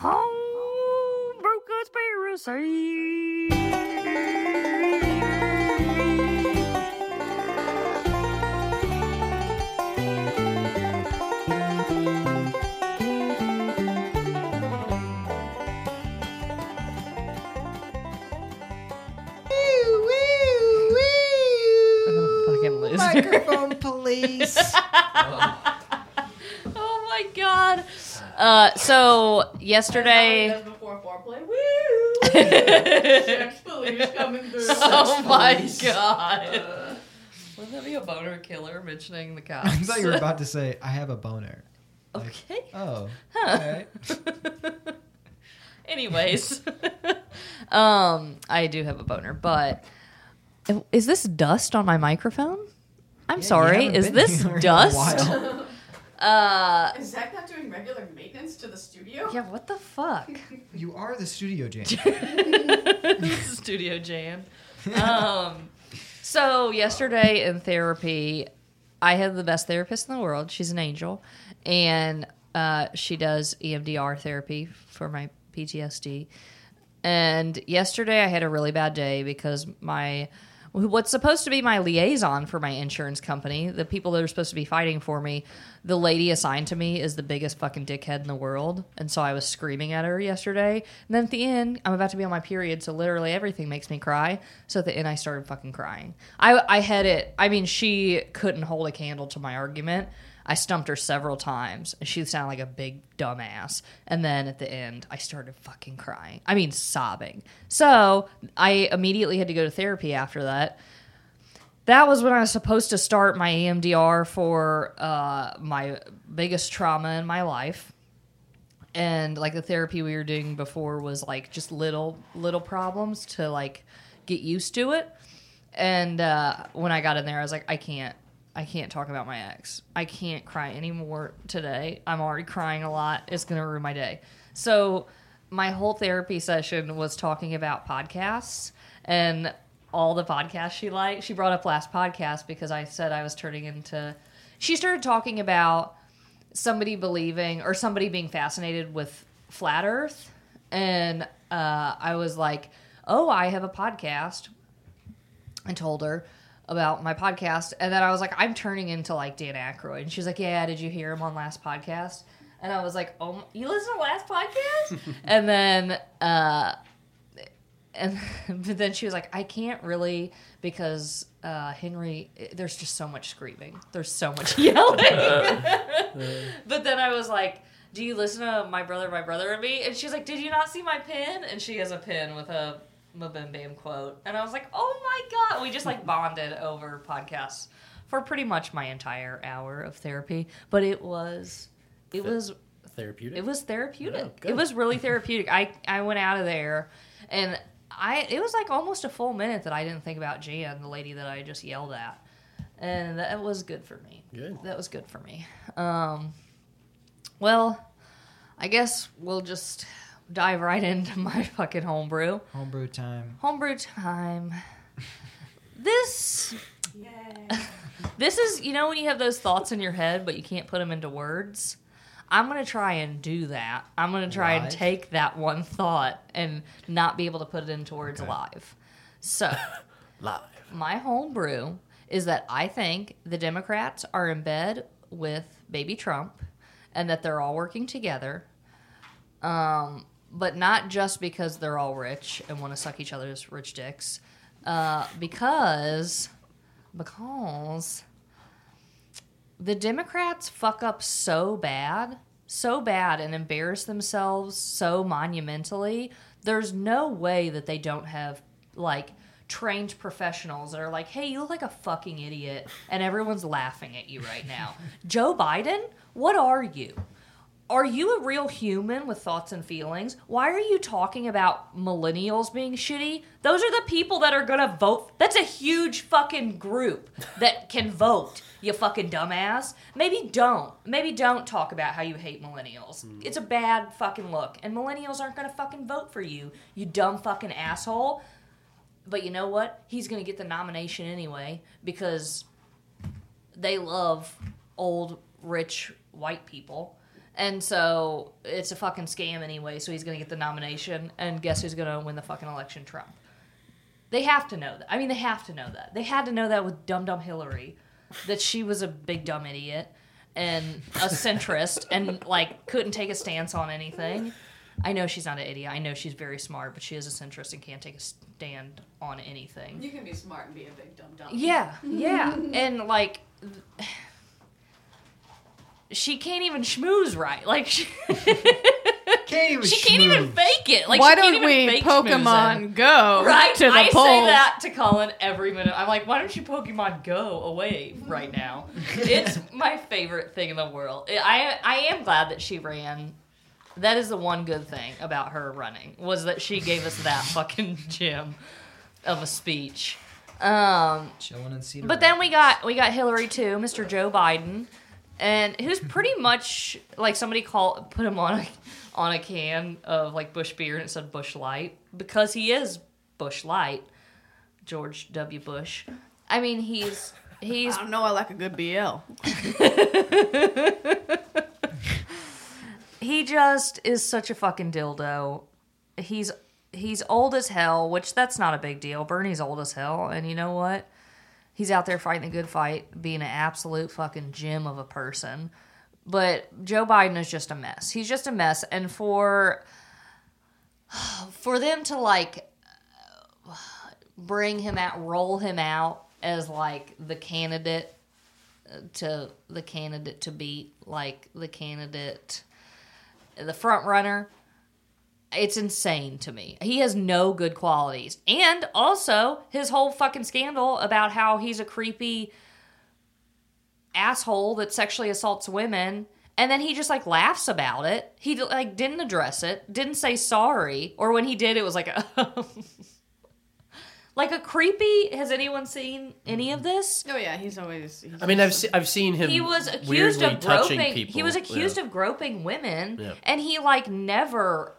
Homebrew Conspiracy. Microphone police. Oh my god. So yesterday before foreplay. Woo! Oh my god. Wouldn't that be a boner killer mentioning the cops? I thought you were about to say I have a boner. Like, okay. Oh. Huh. All right. Anyways. I do have a boner, but is this dust on my microphone? I'm sorry. Is this dust? Is Zach not doing regular maintenance to the studio? Yeah, what the fuck? You are the studio jam. Studio jam. So yesterday in therapy, I had the best therapist in the world. She's an angel. And she does EMDR therapy for my PTSD. And yesterday I had a really bad day because my... what's supposed to be my liaison for my insurance company, the people that are supposed to be fighting for me, the lady assigned to me is the biggest fucking dickhead in the world. And so I was screaming at her yesterday. And then at the end, I'm about to be on my period, so literally everything makes me cry. So at the end, I started fucking crying. I had it. I mean, she couldn't hold a candle to my argument. I stumped her several times, and she sounded like a big dumbass. And then at the end, I started fucking crying. I mean, sobbing. So I immediately had to go to therapy after that. That was when I was supposed to start my EMDR for my biggest trauma in my life. And, like, the therapy we were doing before was, like, just little problems to, like, get used to it. And when I got in there, I was like, I can't talk about my ex. I can't cry anymore today. I'm already crying a lot. It's going to ruin my day. So my whole therapy session was talking about podcasts and all the podcasts she liked. She brought up Last Podcast because I said I was turning into... She started talking about somebody believing or somebody being fascinated with Flat Earth. And I was like, oh, I have a podcast. And told her about my podcast, and then I was like, I'm turning into, like, Dan Aykroyd. And she's like, yeah, did you hear him on Last Podcast? And I was like, oh, you listen to Last Podcast? And then but then she was like, I can't really, because Henry, there's just so much screaming. There's so much yelling. But then I was like, do you listen to My Brother, and Me? And she's like, did you not see my pin? And she has a pin with a Bim Bam quote, and I was like, oh my god, we just, like, bonded over podcasts for pretty much my entire hour of therapy, but it was therapeutic. It was therapeutic. Oh, it was really therapeutic. I went out of there, and it was, like, almost a full minute that I didn't think about Jan, the lady that I just yelled at, and that was good for me. Good. That was good for me. Well, I guess we'll just dive right into my fucking homebrew. Homebrew time. This... Yay. This is... You know when you have those thoughts in your head, but you can't put them into words? I'm going to try and do that. I'm going to try and take that one thought and not be able to put it into words live. So... live. My homebrew is that I think the Democrats are in bed with baby Trump and that they're all working together... but not just because they're all rich and want to suck each other's rich dicks, because the Democrats fuck up so bad and embarrass themselves so monumentally. There's no way that they don't have, like, trained professionals that are like, hey, you look like a fucking idiot, and everyone's laughing at you right now. Joe Biden, what are you? Are you a real human with thoughts and feelings? Why are you talking about millennials being shitty? Those are the people that are going to vote. That's a huge fucking group that can vote, you fucking dumbass. Maybe don't talk about how you hate millennials. It's a bad fucking look. And millennials aren't going to fucking vote for you, you dumb fucking asshole. But you know what? He's going to get the nomination anyway because they love old, rich, white people. And so it's a fucking scam anyway, so he's going to get the nomination. And guess who's going to win the fucking election? Trump. They have to know that. I mean, they have to know that. They had to know that with Dumb Dumb Hillary, that she was a big dumb idiot and a centrist and, like, couldn't take a stance on anything. I know she's not an idiot. I know she's very smart, but she is a centrist and can't take a stand on anything. You can be smart and be a big dumb dumb. Yeah, yeah. And, like, she can't even schmooze right. Like, she can't even fake it. Like, why don't we Pokemon Go right to the polls? I say that to Colin every minute. I'm like, why don't you Pokemon Go away right now? It's my favorite thing in the world. I am glad that she ran. That is the one good thing about her running, was that she gave us that fucking gem of a speech. Chilling in Cedar. But then we got Hillary too, Mr. Joe Biden, and who's pretty much like somebody put him on a can of like Bush beer and it said Bush Light, because he is Bush Light, George W. Bush. I mean, he's. I don't know. I like a good BL. He just is such a fucking dildo. He's old as hell, which that's not a big deal. Bernie's old as hell, and you know what? He's out there fighting the good fight, being an absolute fucking gem of a person. But Joe Biden is just a mess. He's just a mess, and for them to like bring him out, roll him out as like the candidate to beat, like the candidate. The front runner, it's insane to me. He has no good qualities. And also, his whole fucking scandal about how he's a creepy asshole that sexually assaults women, and then he just, like, laughs about it. He, like, didn't address it, didn't say sorry, or when he did, it was like a... Like a creepy, has anyone seen any of this? Oh yeah, he's always... I mean, I've seen him. He was accused of groping people. He was accused of groping women, and he like never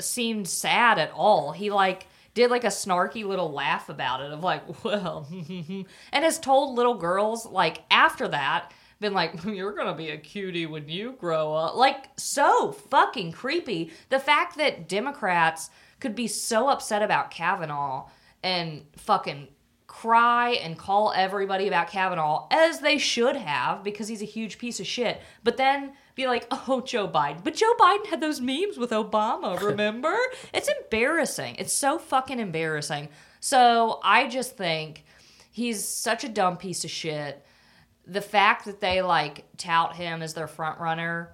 seemed sad at all. He like did like a snarky little laugh about it of like, well, and has told little girls like after that been like, you're gonna be a cutie when you grow up. Like so fucking creepy. The fact that Democrats could be so upset about Kavanaugh. And fucking cry and call everybody about Kavanaugh, as they should have, because he's a huge piece of shit. But then be like, oh, Joe Biden. But Joe Biden had those memes with Obama, remember? It's embarrassing. It's so fucking embarrassing. So I just think he's such a dumb piece of shit. The fact that they, like, tout him as their front runner,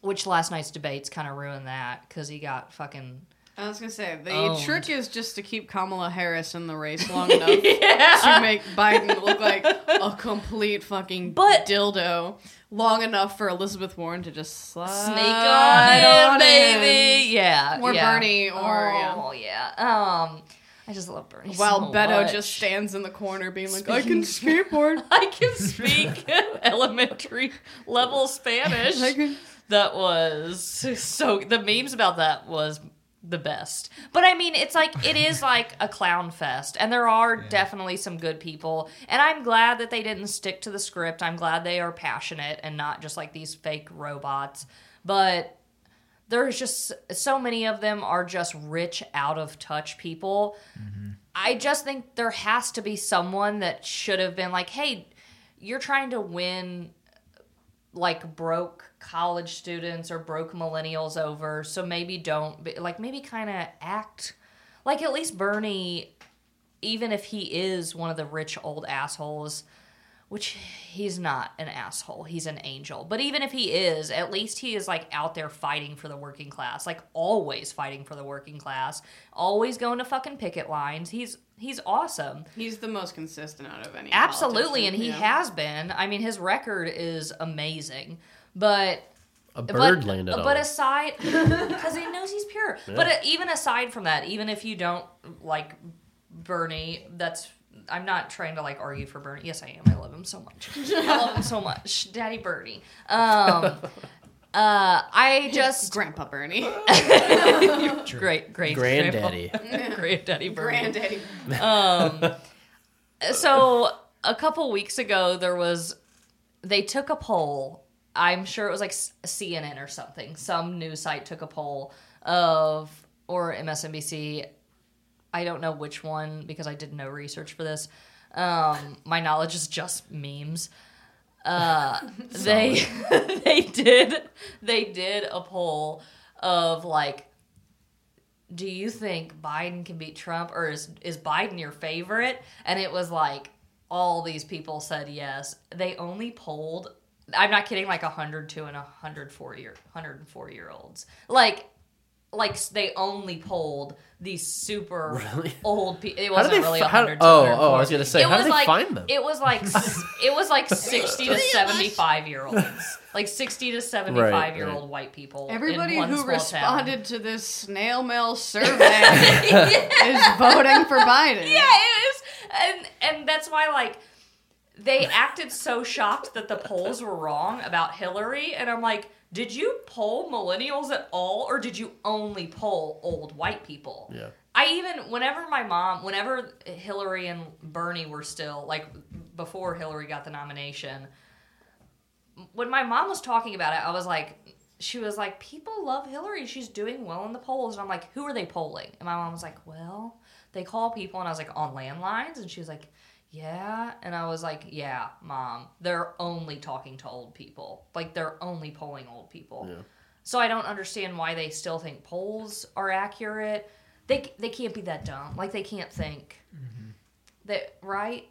which last night's debates kind of ruined that, because he got fucking... I was going to say, the trick is just to keep Kamala Harris in the race long enough to make Biden look like a complete fucking dildo, long enough for Elizabeth Warren to just slide on in, baby. Yeah. Bernie or... I just love Bernie Beto just stands in the corner being like, I can skateboard. I can speak elementary level Spanish. That was so... The memes about that was... the best. But I mean, it's like, it is like a clown fest, and there are definitely some good people, and I'm glad that they didn't stick to the script. I'm glad they are passionate and not just like these fake robots, but there's just so many of them are just rich, out of touch people. Mm-hmm. I just think there has to be someone that should have been like, hey, you're trying to win like broke college students or broke millennials over, so maybe don't be, like maybe kind of act like at least Bernie, even if he is one of the rich old assholes, which he's not an asshole, he's an angel, but even if he is, at least he is like out there fighting for the working class, like always fighting for the working class, always going to fucking picket lines. He's awesome. He's the most consistent out of any. Absolutely, and he has been. I mean, his record is amazing. But a bird landed on it. But aside, because he knows he's pure. Yeah. But even aside from that, even if you don't like Bernie, I'm not trying to like argue for Bernie. Yes, I am. I love him so much. I love him so much, Daddy Bernie. I just Grandpa Bernie, great granddaddy, granddaddy Bernie. Granddaddy. So a couple weeks ago, they took a poll I'm sure it was like CNN or something. Some news site took a poll of, or MSNBC. I don't know which one because I did no research for this. My knowledge is just memes. They did a poll of like, do you think Biden can beat Trump, or is Biden your favorite? And it was like all these people said yes. They only polled, I'm not kidding, like 102 and 104-year-olds. Like they only polled these super old people. It wasn't really 100. I was gonna say, how did they find them? It was like 60 to 75 year olds, like 60 to 75 year old white people. Everybody who responded to this snail mail survey is voting for Biden. Yeah, it is, and that's why like they acted so shocked that the polls were wrong about Hillary, and I'm like, did you poll millennials at all, or did you only poll old white people? Yeah. Whenever Hillary and Bernie were still, like, before Hillary got the nomination, when my mom was talking about it, I was like, she was like, people love Hillary. She's doing well in the polls. And I'm like, who are they polling? And my mom was like, well, they call people. And I was like, on landlines? And she was like, yeah, and I was like, yeah, Mom, they're only talking to old people. Like, they're only polling old people. Yeah. So I don't understand why they still think polls are accurate. They can't be that dumb. Like, they can't think. Mm-hmm. That, right,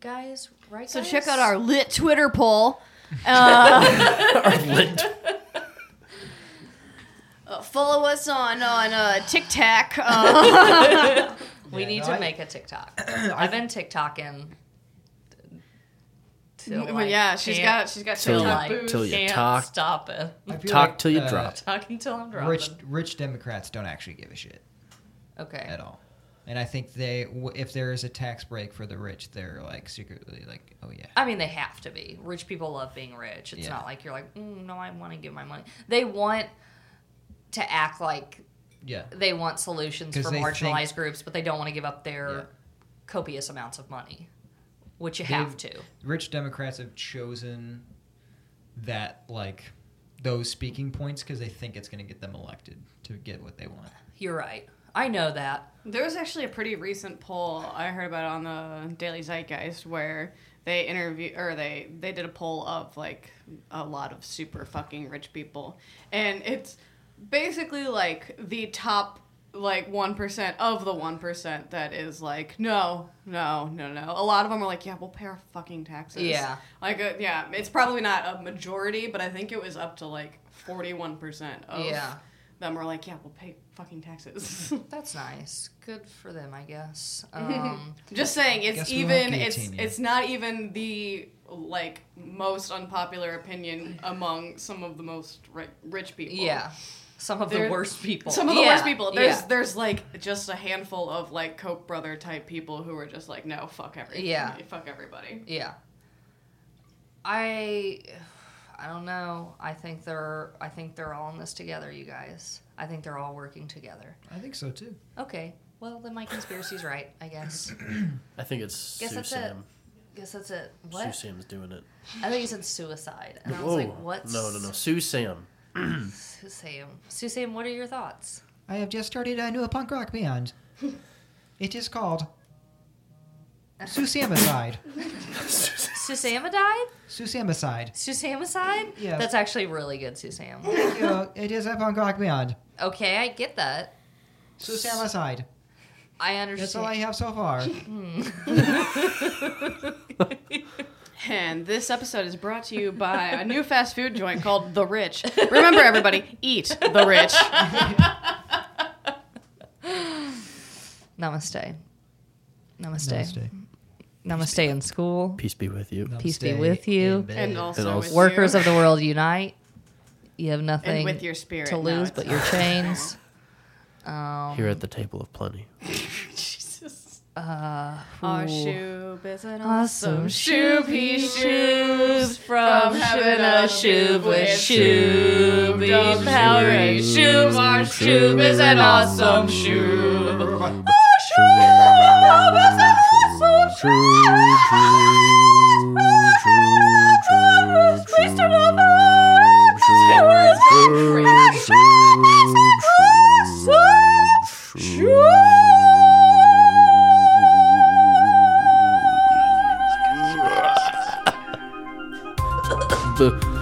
guys? Right, so guys? Check out our lit Twitter poll. Our lit follow us on TikTok. We need to make a TikTok. I've been TikToking. She's got TikTok boots. Till you can't talk, stop it. Talk like, till you drop. Talking till I'm dropping. Rich Democrats don't actually give a shit. Okay. At all. And I think if there is a tax break for the rich, they're like secretly like, oh yeah. I mean, they have to be. Rich people love being rich. It's not like you're like, no, I want to give my money. They want to act like. Yeah. They want solutions for marginalized groups, but they don't want to give up their copious amounts of money, which you have to. Rich Democrats have chosen that, like, those speaking points because they think it's going to get them elected to get what they want. You're right. I know that. There was actually a pretty recent poll I heard about on the Daily Zeitgeist where they they did a poll of, like, a lot of super fucking rich people. And it's basically, like, the top, like, 1% of the 1% that is like, no. A lot of them are like, yeah, we'll pay our fucking taxes. Yeah. Like, it's probably not a majority, but I think it was up to, like, 41% of them are like, yeah, we'll pay fucking taxes. That's nice. Good for them, I guess. Just saying, it's not even the, like, most unpopular opinion among some of the most rich people. Yeah. Some of the worst people. Some of the worst people. There's like just a handful of like Koch brother type people who are just like, no, fuck everybody. Yeah. Fuck everybody. Yeah. I don't know. I think they're all in this together, you guys. I think they're all working together. I think so too. Okay. Well, then my conspiracy's right, I guess. I think it's Susam. Guess that's it. What? Susam's doing it. I think you said suicide. And I was like, what? No. Susam, what are your thoughts? I have just started a new punk rock band. It is called Susamicide. Susamicide? Susamicide? Yeah. That's actually really good, Susam. It is a punk rock band. Okay, I get that. Susamicide. I understand. That's all I have so far. And this episode is brought to you by a new fast food joint called The Rich. Remember, everybody, eat The Rich. Namaste. Namaste in school. Peace be with you. Namaste. Peace be with you. And also workers of the world unite. You have nothing with your spirit to lose but your chains. Here at the table of plenty. Jesus. Our shoe is an awesome shoe. He shoes from heaven. A shoe with shoe. The powering shoes. Our shoe is an awesome shoe. Our shoe is an awesome shoe. the